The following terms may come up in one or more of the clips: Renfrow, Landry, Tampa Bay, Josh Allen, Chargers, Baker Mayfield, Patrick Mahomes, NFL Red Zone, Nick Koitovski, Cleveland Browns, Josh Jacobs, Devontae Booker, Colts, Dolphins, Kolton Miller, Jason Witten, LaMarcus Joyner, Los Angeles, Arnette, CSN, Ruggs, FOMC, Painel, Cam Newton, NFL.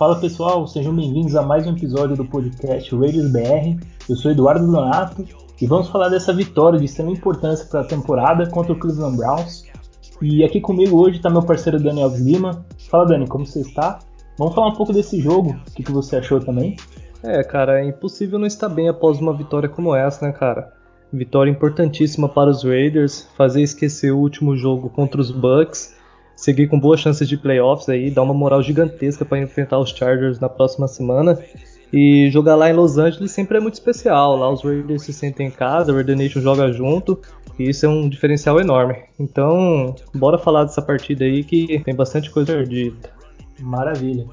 Fala pessoal, sejam bem-vindos a mais um episódio do podcast Raiders BR. Eu sou Eduardo Donato e vamos falar dessa vitória de extrema importância para a temporada contra o Cleveland Browns. E aqui comigo hoje está meu parceiro Daniel Lima. Fala Dani, como você está? Vamos falar um pouco desse jogo, o que você achou também? Cara, é impossível não estar bem após uma vitória como essa, né cara? Vitória importantíssima para os Raiders, fazer esquecer o último jogo contra os Bucs, seguir com boas chances de playoffs aí, dar uma moral gigantesca para enfrentar os Chargers na próxima semana. E jogar lá em Los Angeles sempre é muito especial, lá os Raiders se sentem em casa, a Red Nation joga junto, e isso é um diferencial enorme. Então, bora falar dessa partida aí que tem bastante coisa dita. Maravilha.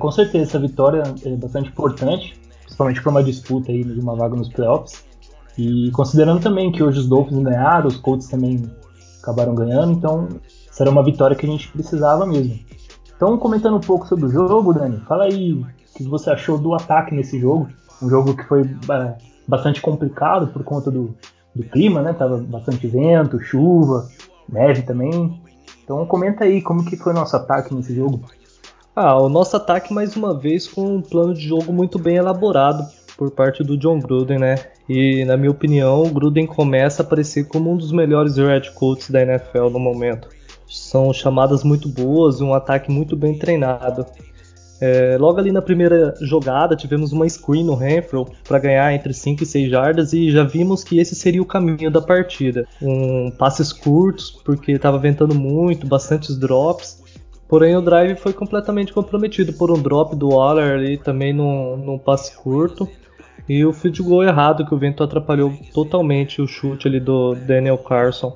Com certeza essa vitória é bastante importante, principalmente para uma disputa aí de uma vaga nos playoffs. E considerando também que hoje os Dolphins ganharam, os Colts também acabaram ganhando, então será uma vitória que a gente precisava mesmo. Então, comentando um pouco sobre o jogo, Dani, fala aí o que você achou do ataque nesse jogo. Um jogo que foi bastante complicado por conta do clima, né? Tava bastante vento, chuva, neve também. Então, comenta aí como que foi o nosso ataque nesse jogo. O nosso ataque, mais uma vez, com um plano de jogo muito bem elaborado por parte do Jon Gruden, né? E, na minha opinião, o Gruden começa a aparecer como um dos melhores Red Coats da NFL no momento. São chamadas muito boas, um ataque muito bem treinado. Logo ali na primeira jogada tivemos uma screen no Renfrow para ganhar entre 5 e 6 jardas e já vimos que esse seria o caminho da partida. Passes curtos, porque estava ventando muito, bastantes drops. Porém o drive foi completamente comprometido por um drop do Waller ali também num passe curto. E o field goal errado, que o vento atrapalhou totalmente o chute ali do Daniel Carson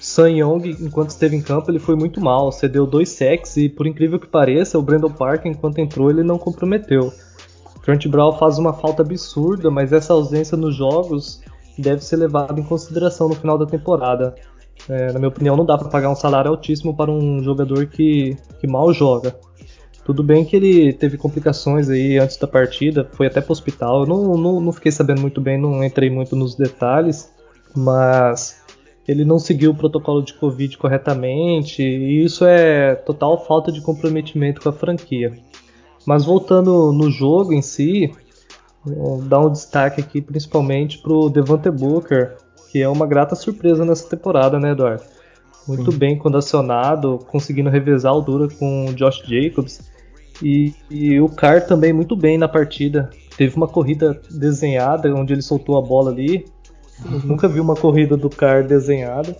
Sun Young. Enquanto esteve em campo, ele foi muito mal, cedeu 2 sacks e, por incrível que pareça, o Brandon Parker, enquanto entrou, ele não comprometeu. Trent Brown faz uma falta absurda, mas essa ausência nos jogos deve ser levada em consideração no final da temporada. Na minha opinião, não dá para pagar um salário altíssimo para um jogador que mal joga. Tudo bem que ele teve complicações aí antes da partida, foi até para o hospital. Eu não fiquei sabendo muito bem, não entrei muito nos detalhes, mas ele não seguiu o protocolo de Covid corretamente, e isso é total falta de comprometimento com a franquia. Mas voltando no jogo em si, vou dar um destaque aqui principalmente para o Devontae Booker, que é uma grata surpresa nessa temporada, né, Eduardo? Muito bem quando acionado, conseguindo revezar a altura com o Josh Jacobs, e o Carr também muito bem na partida. Teve uma corrida desenhada onde ele soltou a bola ali. Eu nunca vi uma corrida do Carr desenhada.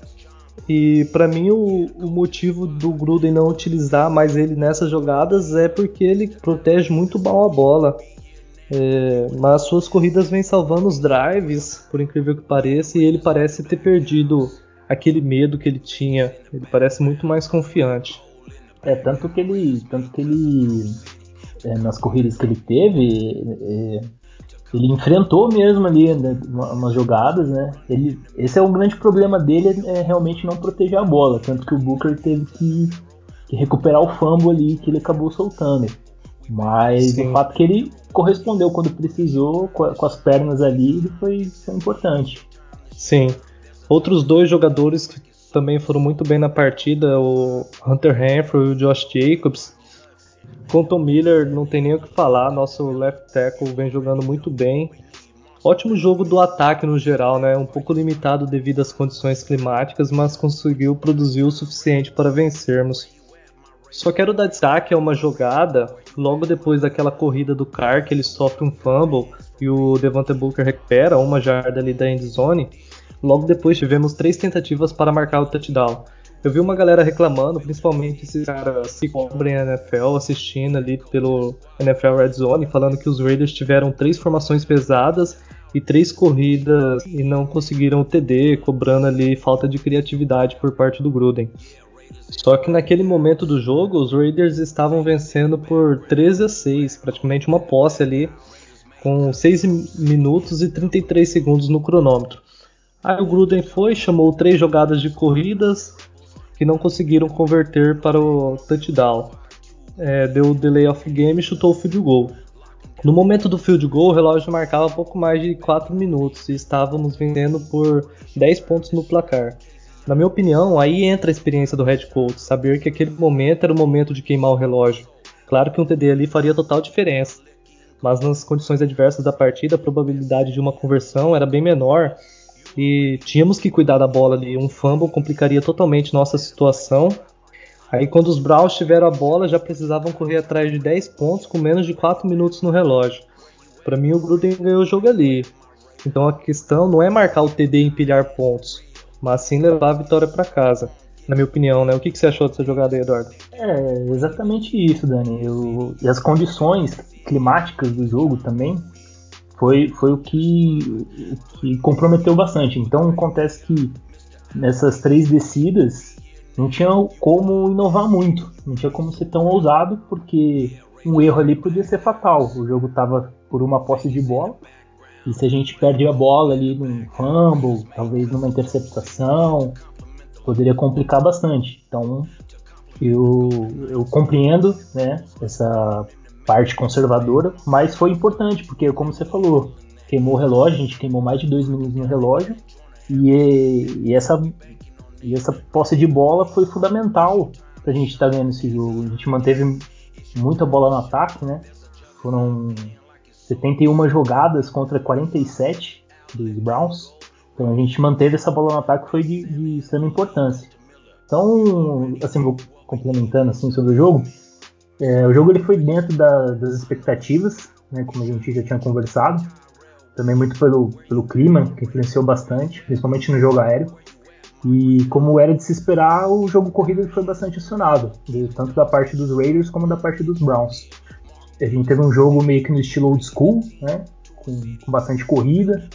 E para mim o motivo do Gruden não utilizar mais ele nessas jogadas é porque ele protege muito mal a bola, mas suas corridas vêm salvando os drives, por incrível que pareça. E ele parece ter perdido aquele medo que ele tinha. Ele parece muito mais confiante. Tanto que ele nas corridas que ele teve, ele enfrentou mesmo ali, né, umas jogadas, né? Esse é o grande problema dele, é realmente não proteger a bola. Tanto que o Booker teve que recuperar o fumble ali que ele acabou soltando. Mas o fato que ele correspondeu quando precisou, com as pernas ali, foi importante. Sim. Outros dois jogadores que também foram muito bem na partida, o Hunter Hanford e o Josh Jacobs. Kolton Miller, não tem nem o que falar, nosso left tackle vem jogando muito bem. Ótimo jogo do ataque no geral, né? Um pouco limitado devido às condições climáticas, mas conseguiu produzir o suficiente para vencermos. Só quero dar destaque a uma jogada, logo depois daquela corrida do Carr, que ele sofre um fumble e o Devontae Booker recupera uma jarda ali da endzone. Logo depois tivemos 3 tentativas para marcar o touchdown. Eu vi uma galera reclamando, principalmente esses caras que cobrem a NFL, assistindo ali pelo NFL Red Zone, falando que os Raiders tiveram 3 formações pesadas e 3 corridas e não conseguiram o TD, cobrando ali falta de criatividade por parte do Gruden. Só que naquele momento do jogo, os Raiders estavam vencendo por 13-6, praticamente uma posse ali, com 6 minutos e 33 segundos no cronômetro. Aí o Gruden chamou 3 jogadas de corridas, que não conseguiram converter para o touchdown. Deu o delay of game e chutou o field goal. No momento do field goal, o relógio marcava pouco mais de 4 minutos e estávamos vencendo por 10 pontos no placar. Na minha opinião, aí entra a experiência do head coach, saber que aquele momento era o momento de queimar o relógio. Claro que um TD ali faria total diferença, mas nas condições adversas da partida a probabilidade de uma conversão era bem menor e tínhamos que cuidar da bola ali. Um fumble complicaria totalmente nossa situação. Aí quando os Browns tiveram a bola já precisavam correr atrás de 10 pontos com menos de 4 minutos no relógio. Para mim o Gruden ganhou o jogo ali. Então a questão não é marcar o TD e empilhar pontos, mas sim levar a vitória para casa. Na minha opinião, né? O que você achou dessa jogada aí, Eduardo? É exatamente isso, Dani. E as condições climáticas do jogo também foi o que comprometeu bastante. Então acontece que nessas três descidas não tinha como inovar muito, não tinha como ser tão ousado, porque um erro ali podia ser fatal. O jogo estava por uma posse de bola, e se a gente perde a bola ali num fumble, talvez numa interceptação, poderia complicar bastante. Então eu compreendo, né, essa parte conservadora, mas foi importante, porque como você falou, queimou o relógio, a gente queimou mais de 2 minutos no relógio, e essa posse de bola foi fundamental pra gente estar ganhando esse jogo. A gente manteve muita bola no ataque, né? Foram 71 jogadas contra 47 dos Browns. Então a gente manteve essa bola no ataque, foi de extrema importância. Então, assim, vou complementando assim sobre o jogo. O jogo ele foi dentro das expectativas, né, como a gente já tinha conversado. Também muito pelo clima, que influenciou bastante, principalmente no jogo aéreo. E como era de se esperar, o jogo corrido foi bastante acionado, tanto da parte dos Raiders como da parte dos Browns. A gente teve um jogo meio que no estilo old school, né, com bastante corrida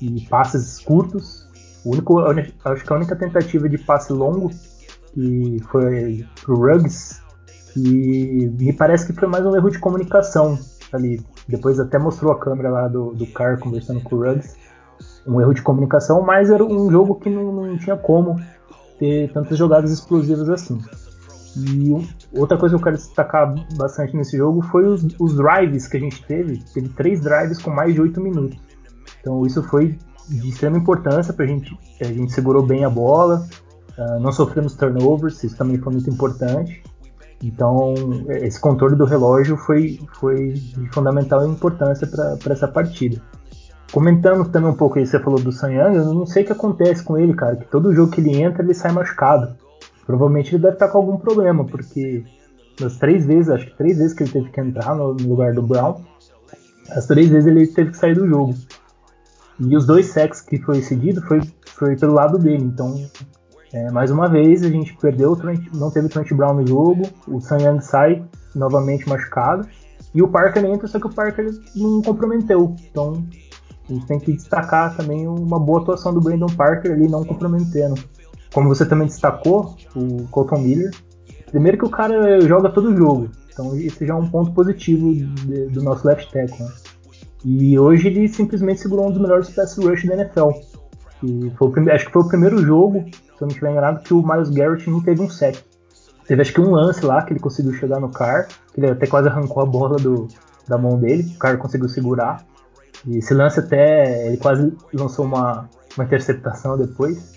e passes curtos. Acho que a única tentativa de passe longo que foi pro Ruggs, e me parece que foi mais um erro de comunicação ali. Depois até mostrou a câmera lá do Carr conversando com o Ruggs. Um erro de comunicação, mas era um jogo que não tinha como ter tantas jogadas explosivas assim. E outra coisa que eu quero destacar bastante nesse jogo foi os drives que a gente teve. Teve 3 drives com mais de 8 minutos. Então isso foi de extrema importância pra gente. A gente segurou bem a bola, não sofremos turnovers, isso também foi muito importante. Então esse controle do relógio foi de fundamental importância para essa partida. Comentando também um pouco aí, você falou do Sun Young, eu não sei o que acontece com ele, cara, que todo jogo que ele entra, ele sai machucado. Provavelmente ele deve estar com algum problema, porque nas 3 vezes, acho que 3 vezes que ele teve que entrar no lugar do Brown, as 3 vezes ele teve que sair do jogo. E os 2 sacks que foi cedido foi pelo lado dele, então, mais uma vez, a gente perdeu, não teve o Trent Brown no jogo, o Sun Young sai novamente machucado, e o Parker entra, só que o Parker não comprometeu, então a gente tem que destacar também uma boa atuação do Brandon Parker ali, não comprometendo. Como você também destacou, o Kolton Miller. Primeiro que o cara joga todo jogo. Então esse já é um ponto positivo do nosso left tackle. Né? E hoje ele simplesmente segurou um dos melhores pass rush da NFL. E acho que foi o primeiro jogo, se eu não estiver enganado, que o Myles Garrett não teve um sack. Teve acho que um lance lá que ele conseguiu chegar no Carr, que ele até quase arrancou a bola da mão dele. O Carr conseguiu segurar. E esse lance até, ele quase lançou uma interceptação depois.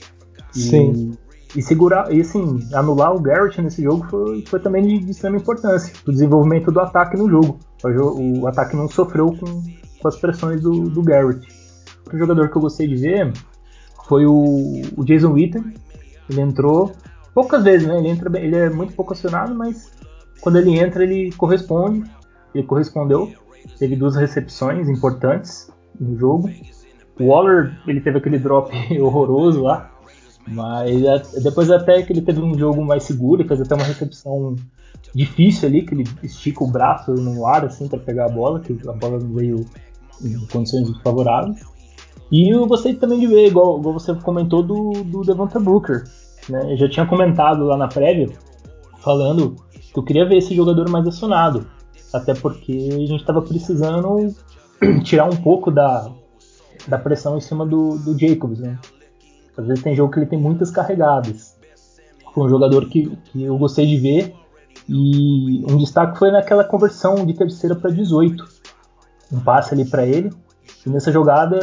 Sim. E segurar, e assim, anular o Garrett nesse jogo foi também de extrema importância. O desenvolvimento do ataque no jogo. O ataque não sofreu com as pressões do Garrett. Outro jogador que eu gostei de ver foi o Jason Witten. Ele entrou poucas vezes, né? Ele é muito pouco acionado, mas quando ele entra, ele corresponde. Ele correspondeu. Teve 2 recepções importantes no jogo. O Waller, ele teve aquele drop horroroso lá, mas depois até que ele teve um jogo mais seguro, ele fez até uma recepção difícil ali, que ele estica o braço no ar assim para pegar a bola, que a bola veio em condições desfavoráveis. E eu gostei também de ver, igual você comentou, do Devontae Booker, né? Eu já tinha comentado lá na prévia, falando que eu queria ver esse jogador mais acionado. Até porque a gente estava precisando tirar um pouco da pressão em cima do Jacobs, né? Às vezes tem jogo que ele tem muitas carregadas. Foi um jogador que eu gostei de ver. E um destaque foi naquela conversão de terceira para 18. Um passe ali para ele. E nessa jogada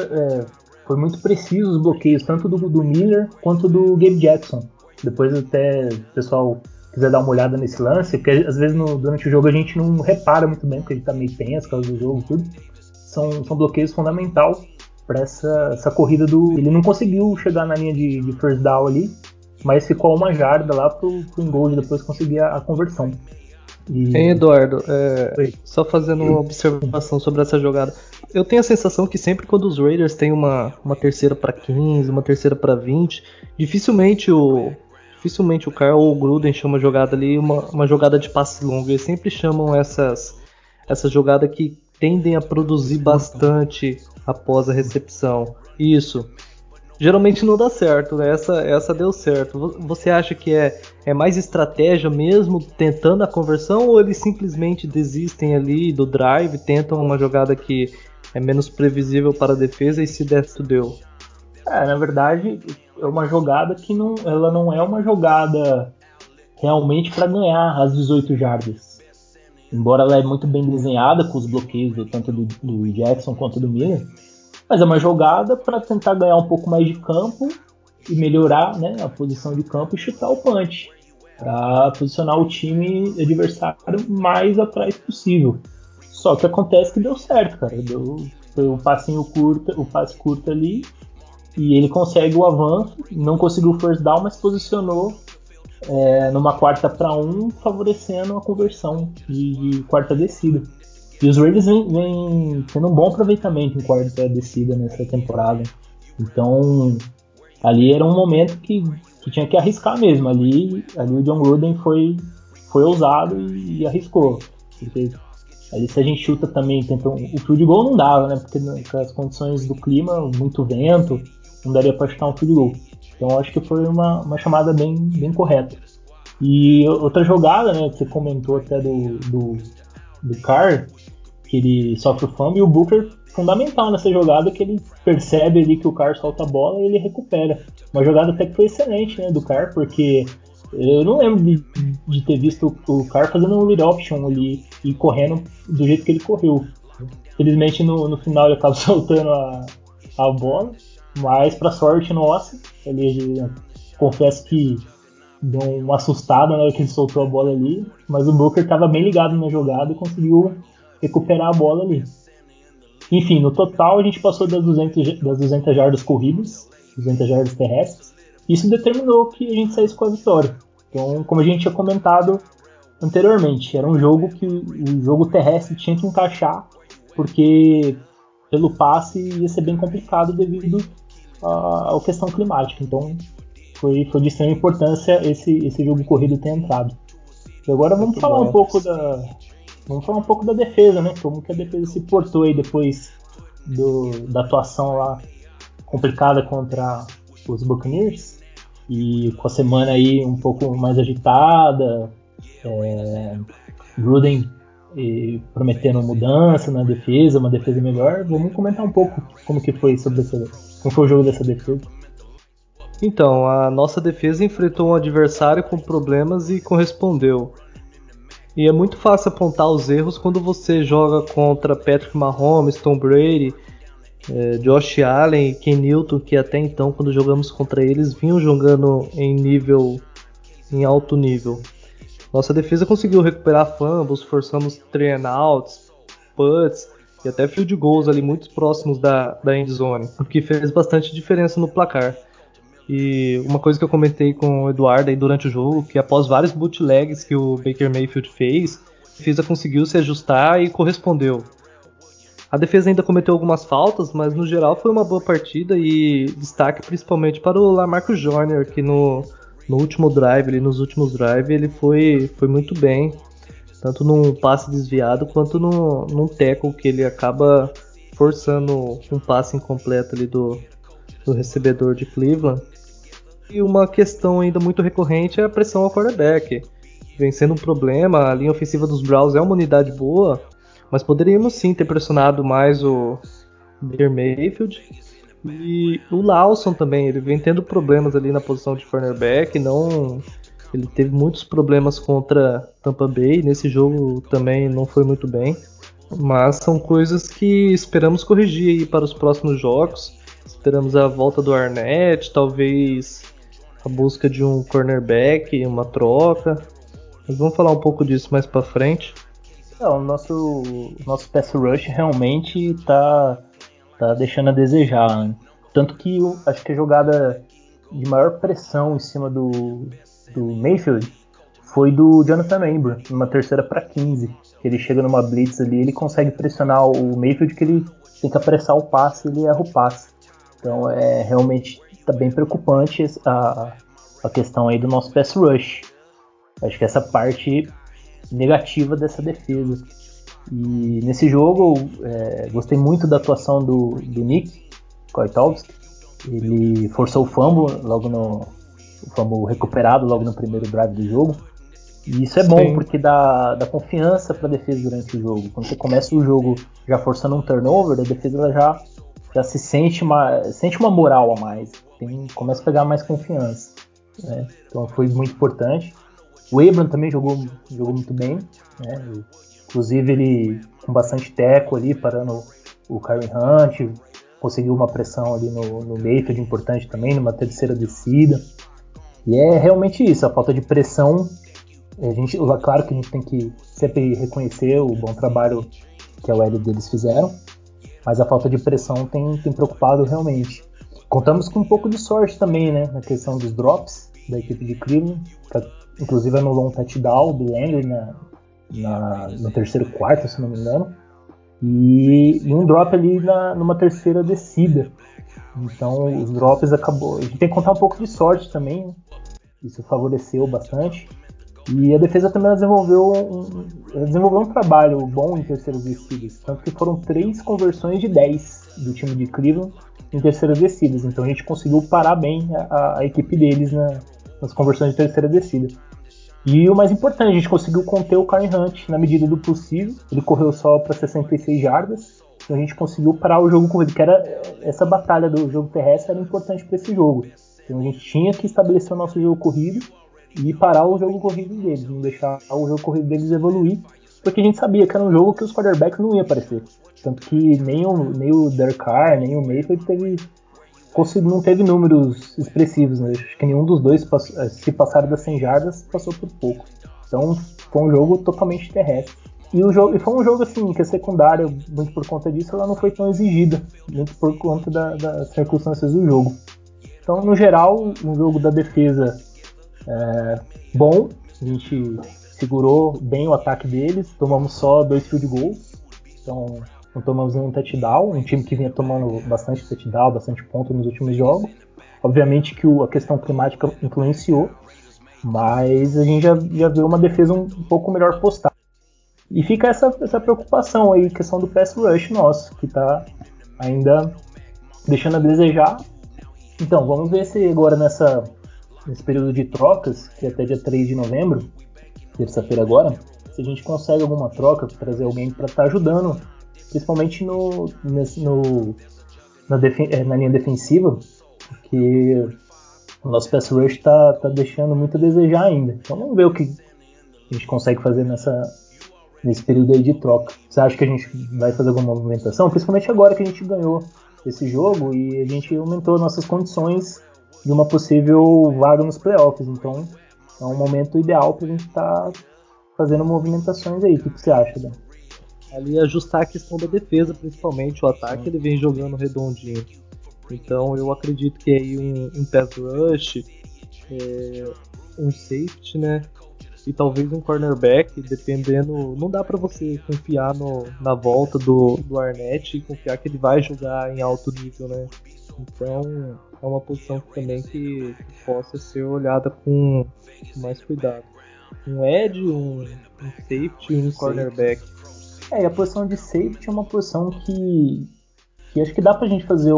foi muito preciso os bloqueios, tanto do Miller quanto do Gabe Jackson. Depois até o pessoal quiser dar uma olhada nesse lance, porque às vezes durante o jogo a gente não repara muito bem, porque ele tá meio tenso por causa do jogo e tudo, são bloqueios fundamental para essa corrida do... Ele não conseguiu chegar na linha de first down ali, mas ficou uma jarda lá pro engol, depois conseguir a conversão. E... Hein, Eduardo, só fazendo uma observação sobre essa jogada. Eu tenho a sensação que sempre quando os Raiders têm uma terceira para 15, uma terceira para 20, dificilmente o Carr ou o Gruden chama a jogada ali uma jogada de passe longo. Eles sempre chamam essa jogada que tendem a produzir bastante após a recepção. Isso. Geralmente não dá certo, né? Essa deu certo. Você acha que é mais estratégia mesmo, tentando a conversão, ou eles simplesmente desistem ali do drive, tentam uma jogada que é menos previsível para a defesa e se der, tudo deu? Na verdade, é uma jogada que ela não é uma jogada realmente para ganhar as 18 jardas. Embora ela é muito bem desenhada com os bloqueios tanto do Jackson quanto do Miller, mas é uma jogada para tentar ganhar um pouco mais de campo e melhorar, né, a posição de campo e chutar o punch, para posicionar o time adversário o mais atrás possível. Só que acontece que deu certo, cara. Foi um passinho curto, o passe curto ali, e ele consegue o avanço, não conseguiu o first down, mas posicionou numa 4ª para 1, favorecendo a conversão de quarta descida. E os Ravens vêm tendo um bom aproveitamento em quarta descida nessa temporada. Então, ali era um momento que tinha que arriscar mesmo. Ali o Jon Gruden foi ousado e arriscou. Porque ali se a gente chuta também, o field goal não dava, né? Porque nas condições do clima, muito vento, não daria para chutar um field goal. Então, acho que foi uma chamada bem, bem correta. E outra jogada, né, que você comentou até do Carr, que ele sofre o fumble, e o Booker fundamental nessa jogada, que ele percebe ali que o Carr solta a bola e ele recupera. Uma jogada até que foi excelente, né, do Carr, porque eu não lembro de ter visto o Carr fazendo um lead option ali e correndo do jeito que ele correu. Felizmente no final ele acaba soltando a bola, mas pra sorte nossa, ele confesso que deu uma assustada na hora que ele soltou a bola ali, mas o Booker estava bem ligado na jogada e conseguiu recuperar a bola ali. Enfim, no total a gente passou das 200 jardas corridas, 200 jardas terrestres. Isso determinou que a gente saísse com a vitória. Então, como a gente tinha comentado anteriormente, era um jogo que o jogo terrestre tinha que encaixar, porque pelo passe ia ser bem complicado devido à questão climática. Então, foi de extrema importância esse jogo corrido ter entrado. E agora vamos falar um pouco da defesa, né? Como que a defesa se portou aí depois da atuação lá complicada contra os Buccaneers, e com a semana aí um pouco mais agitada, Gruden prometendo mudança na defesa, uma defesa melhor. Vamos comentar um pouco como que foi como foi o jogo dessa defesa. Então, a nossa defesa enfrentou um adversário com problemas e correspondeu. E é muito fácil apontar os erros quando você joga contra Patrick Mahomes, Tom Brady, Josh Allen e Ken Newton, que até então, quando jogamos contra eles, vinham jogando em alto nível. Nossa defesa conseguiu recuperar fumbles, forçamos three and outs, punts e até field goals ali muito próximos da end zone, o que fez bastante diferença no placar. E uma coisa que eu comentei com o Eduardo aí durante o jogo, que após vários bootlegs que o Baker Mayfield fez, a defesa conseguiu se ajustar e correspondeu. A defesa ainda cometeu algumas faltas, mas no geral foi uma boa partida, e destaque principalmente para o LaMarcus Joyner, que nos últimos drives, ele foi muito bem, tanto num passe desviado quanto num tackle que ele acaba forçando um passe incompleto ali do recebedor de Cleveland. E uma questão ainda muito recorrente é a pressão ao quarterback. Vem sendo um problema, a linha ofensiva dos Browns é uma unidade boa, mas poderíamos sim ter pressionado mais o Baker Mayfield. E o Lawson também, ele vem tendo problemas ali na posição de cornerback, ele teve muitos problemas contra Tampa Bay, nesse jogo também não foi muito bem. Mas são coisas que esperamos corrigir aí para os próximos jogos. Esperamos a volta do Arnette, talvez a busca de um cornerback, uma troca. Mas vamos falar um pouco disso mais pra frente. Não, o nosso pass rush realmente tá deixando a desejar, né? Tanto que acho que a jogada de maior pressão em cima do Mayfield foi do Jonathan Abram, numa 3ª pra 15. Ele chega numa blitz ali, ele consegue pressionar o Mayfield, que ele tenta apressar o passe, ele erra o passe. Então realmente tá bem preocupante a questão aí do nosso pass rush. Acho que essa parte negativa dessa defesa. E nesse jogo, gostei muito da atuação do Nick Koitovski. Ele forçou o fumble, recuperado logo no primeiro drive do jogo. E isso é bom, sim, porque dá confiança para a defesa durante o jogo. Quando você começa o jogo já forçando um turnover, a defesa ela já se sente uma moral a mais. Começa a pegar mais confiança, né? Então foi muito importante. O Abram também jogou muito bem, né? Inclusive ele com bastante teco ali, parando o Kareem Hunt. Conseguiu uma pressão ali no Mayfield importante também, numa 3ª descida. E é realmente isso, a falta de pressão. Claro que a gente tem que sempre reconhecer o bom trabalho que a OL deles fizeram, mas a falta de pressão tem preocupado realmente. Contamos com um pouco de sorte também, né, na questão dos drops da equipe de Cleveland, que inclusive anulou um touchdown do Landry no 3º e 4º, se não me engano, e um drop ali numa 3ª descida. Então os drops acabou. A gente tem que contar um pouco de sorte também, né? Isso favoreceu bastante. E a defesa também desenvolveu um trabalho bom em 3ª descidas, tanto que foram 3 conversões de 10 do time de Cleveland em 3ª descidas. Então a gente conseguiu parar bem a equipe deles nas conversões de 3ª descida. E o mais importante, a gente conseguiu conter o Kareem Hunt na medida do possível. Ele correu só para 66 jardas, então a gente conseguiu parar o jogo corrido, que era essa batalha do jogo terrestre, era importante para esse jogo. Então a gente tinha que estabelecer o nosso jogo corrido e parar o jogo corrido deles, não deixar o jogo corrido deles evoluir, porque a gente sabia que era um jogo que os quarterbacks não iam aparecer. Tanto que nem o Derek Carr, nem o Mayfield não teve números expressivos, né? Acho que nenhum dos dois, se passaram das 100 jardas, passou por pouco. Então foi um jogo totalmente terrestre. E foi um jogo assim, que a secundária, muito por conta disso, ela não foi tão exigida, muito por conta das circunstâncias do jogo. Então, no geral, um jogo da defesa bom, a gente segurou bem o ataque deles, tomamos só 2 field goals, então não tomamos nenhum touchdown, um time que vinha tomando bastante touchdown, bastante ponto nos últimos jogos. Obviamente que a questão climática influenciou, mas a gente já viu uma defesa um pouco melhor postada. E fica essa preocupação aí, questão do pass rush nosso, que tá ainda deixando a desejar. Então, vamos ver se agora nesse período de trocas, que é até dia 3 de novembro, terça-feira agora, se a gente consegue alguma troca, trazer alguém para estar ajudando, principalmente na linha defensiva, porque o nosso pass rush tá deixando muito a desejar ainda. Então vamos ver o que a gente consegue fazer nesse período aí de troca. Você acha que a gente vai fazer alguma movimentação? Principalmente agora que a gente ganhou esse jogo e a gente aumentou nossas condições de uma possível vaga nos playoffs, então é um momento ideal para a gente estar fazendo movimentações aí. O que você acha, Dan? Ali ajustar a questão da defesa, principalmente o ataque, ele vem jogando redondinho. Então eu acredito que aí um pass rush, um safety, né, e talvez um cornerback, dependendo. Não dá para você confiar na volta do Arnette e confiar que ele vai jogar em alto nível, né? Então é uma posição também que possa ser olhada com mais cuidado. Um edge, um safety e um cornerback. E a posição de safety é uma posição que acho que dá pra gente fazer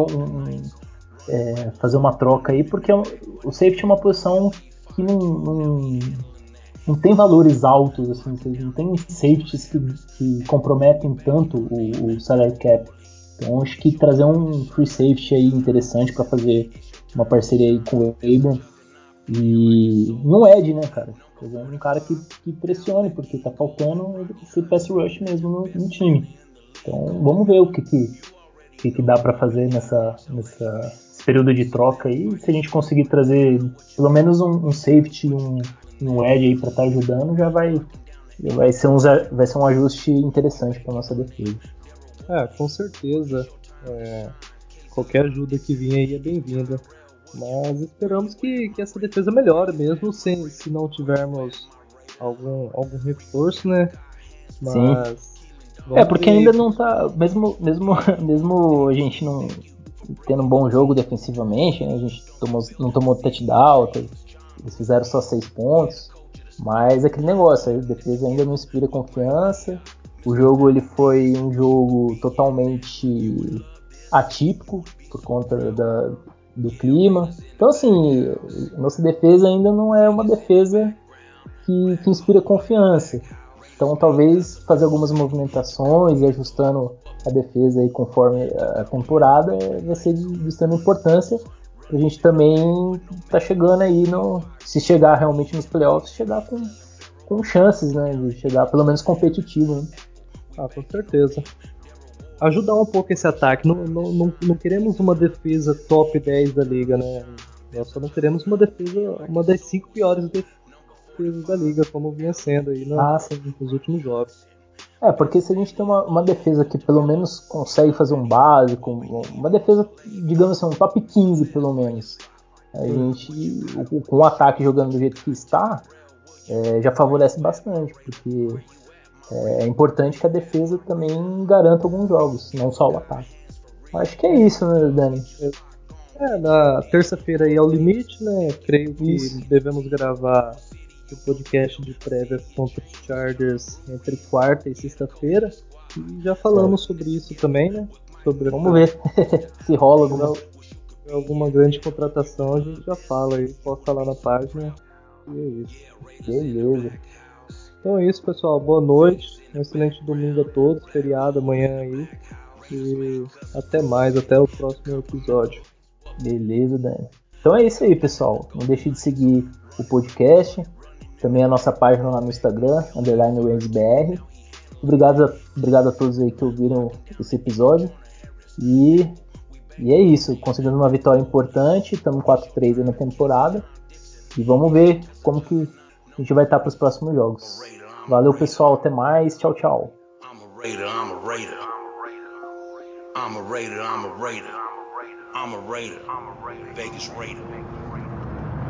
fazer uma troca aí, porque o safety é uma posição que não tem valores altos, assim, não tem safeties que comprometem tanto o salary cap. Então acho que trazer um free safety aí interessante para fazer uma parceria aí com o Abram e um edge, né, cara? Trazer um cara que pressione, porque tá faltando esse pass rush mesmo no time. Então vamos ver o que dá para fazer nesse período de troca aí. Se a gente conseguir trazer pelo menos um safety e um um Edge aí pra estar ajudando, vai ser um ajuste interessante pra nossa defesa. Ah, com certeza. Qualquer ajuda que vinha aí é bem-vinda. Mas esperamos que essa defesa melhore, mesmo se não tivermos algum reforço, né? Mas porque ainda não tá. Mesmo a gente não tendo um bom jogo defensivamente, né? A gente não tomou touchdown, eles fizeram só 6 pontos. Mas é aquele negócio, a defesa ainda não inspira confiança. O jogo ele foi um jogo totalmente atípico por conta do clima. Então assim, nossa defesa ainda não é uma defesa que inspira confiança. Então talvez fazer algumas movimentações e ajustando a defesa aí conforme a temporada vai ser de extrema importância. A gente também tá chegando aí, se chegar realmente nos playoffs, chegar com chances, né, de chegar pelo menos competitivo, né? Ah, com certeza. Ajudar um pouco esse ataque. Não queremos uma defesa top 10 da liga, né? Nós só não queremos uma defesa, uma das 5 piores defesas da liga, como vinha sendo aí nos últimos jogos. Porque se a gente tem uma defesa que pelo menos consegue fazer um básico, uma defesa, digamos assim, um top 15 pelo menos, a gente, com o ataque jogando do jeito que está, já favorece bastante, porque é importante que a defesa também garanta alguns jogos, não só o ataque. Acho que é isso, né, Dani? Na terça-feira aí é o limite, né? Creio que devemos gravar o podcast de prévia contra os Chargers entre quarta e sexta-feira. E já falamos sobre isso também, né? Vamos ver se rola alguma grande contratação, a gente já fala aí, posta lá na página. E é isso. Beleza. Então é isso, pessoal. Boa noite. Um excelente domingo a todos. Feriado amanhã aí. E até mais, até o próximo episódio. Beleza, Dani. Então é isso aí, pessoal. Não deixe de seguir o podcast. Também a nossa página lá no Instagram, _RavensBR. Obrigado a todos aí que ouviram esse episódio. E é isso, conseguimos uma vitória importante, estamos 4-3 aí na temporada. E vamos ver como que a gente vai estar para os próximos jogos. Valeu, pessoal, até mais, tchau, tchau. I'm a Raider. Vegas Raider.